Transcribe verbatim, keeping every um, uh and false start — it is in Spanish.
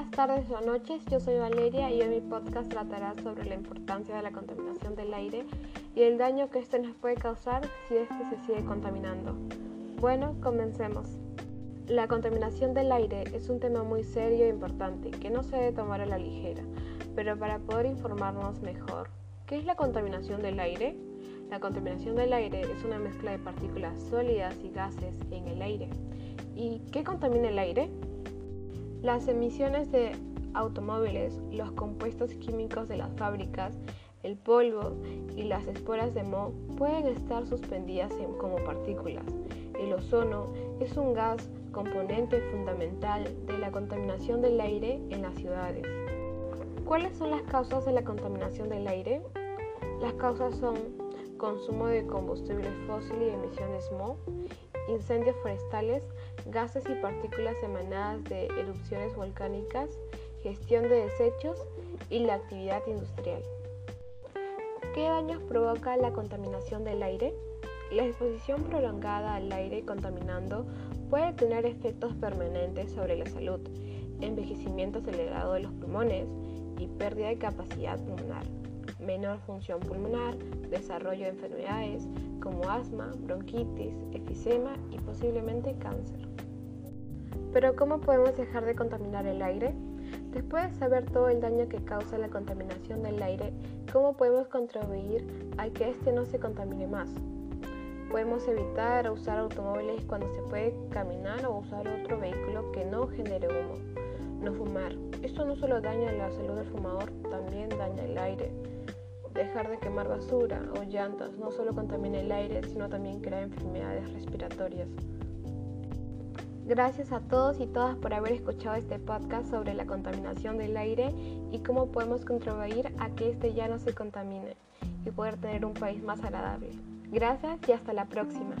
Buenas tardes o noches, yo soy Valeria y hoy mi podcast tratará sobre la importancia de la contaminación del aire y el daño que este nos puede causar si este se sigue contaminando. Bueno, comencemos. La contaminación del aire es un tema muy serio e importante que no se debe tomar a la ligera, pero para poder informarnos mejor, ¿qué es la contaminación del aire? La contaminación del aire es una mezcla de partículas sólidas y gases en el aire. ¿Y qué contamina el aire? Las emisiones de automóviles, los compuestos químicos de las fábricas, el polvo y las esporas de moho pueden estar suspendidas en, como partículas. El ozono es un gas componente fundamental de la contaminación del aire en las ciudades. ¿Cuáles son las causas de la contaminación del aire? Las causas son consumo de combustibles fósiles y emisiones moho, incendios forestales, gases y partículas emanadas de erupciones volcánicas, gestión de desechos y la actividad industrial. ¿Qué daños provoca la contaminación del aire? La exposición prolongada al aire contaminando puede tener efectos permanentes sobre la salud, envejecimiento acelerado de los pulmones y pérdida de capacidad pulmonar, menor función pulmonar, desarrollo de enfermedades como asma, bronquitis, enfisema y posiblemente cáncer. Pero ¿cómo podemos dejar de contaminar el aire? Después de saber todo el daño que causa la contaminación del aire, ¿cómo podemos contribuir a que este no se contamine más? Podemos evitar usar automóviles cuando se puede, caminar o usar otro vehículo que no genere humo. No fumar. Esto no solo daña la salud del fumador, también daña el aire. Dejar de quemar basura o llantas no solo contamina el aire, sino también crea enfermedades respiratorias. Gracias a todos y todas por haber escuchado este podcast sobre la contaminación del aire y cómo podemos contribuir a que este ya no se contamine y poder tener un país más agradable. Gracias y hasta la próxima.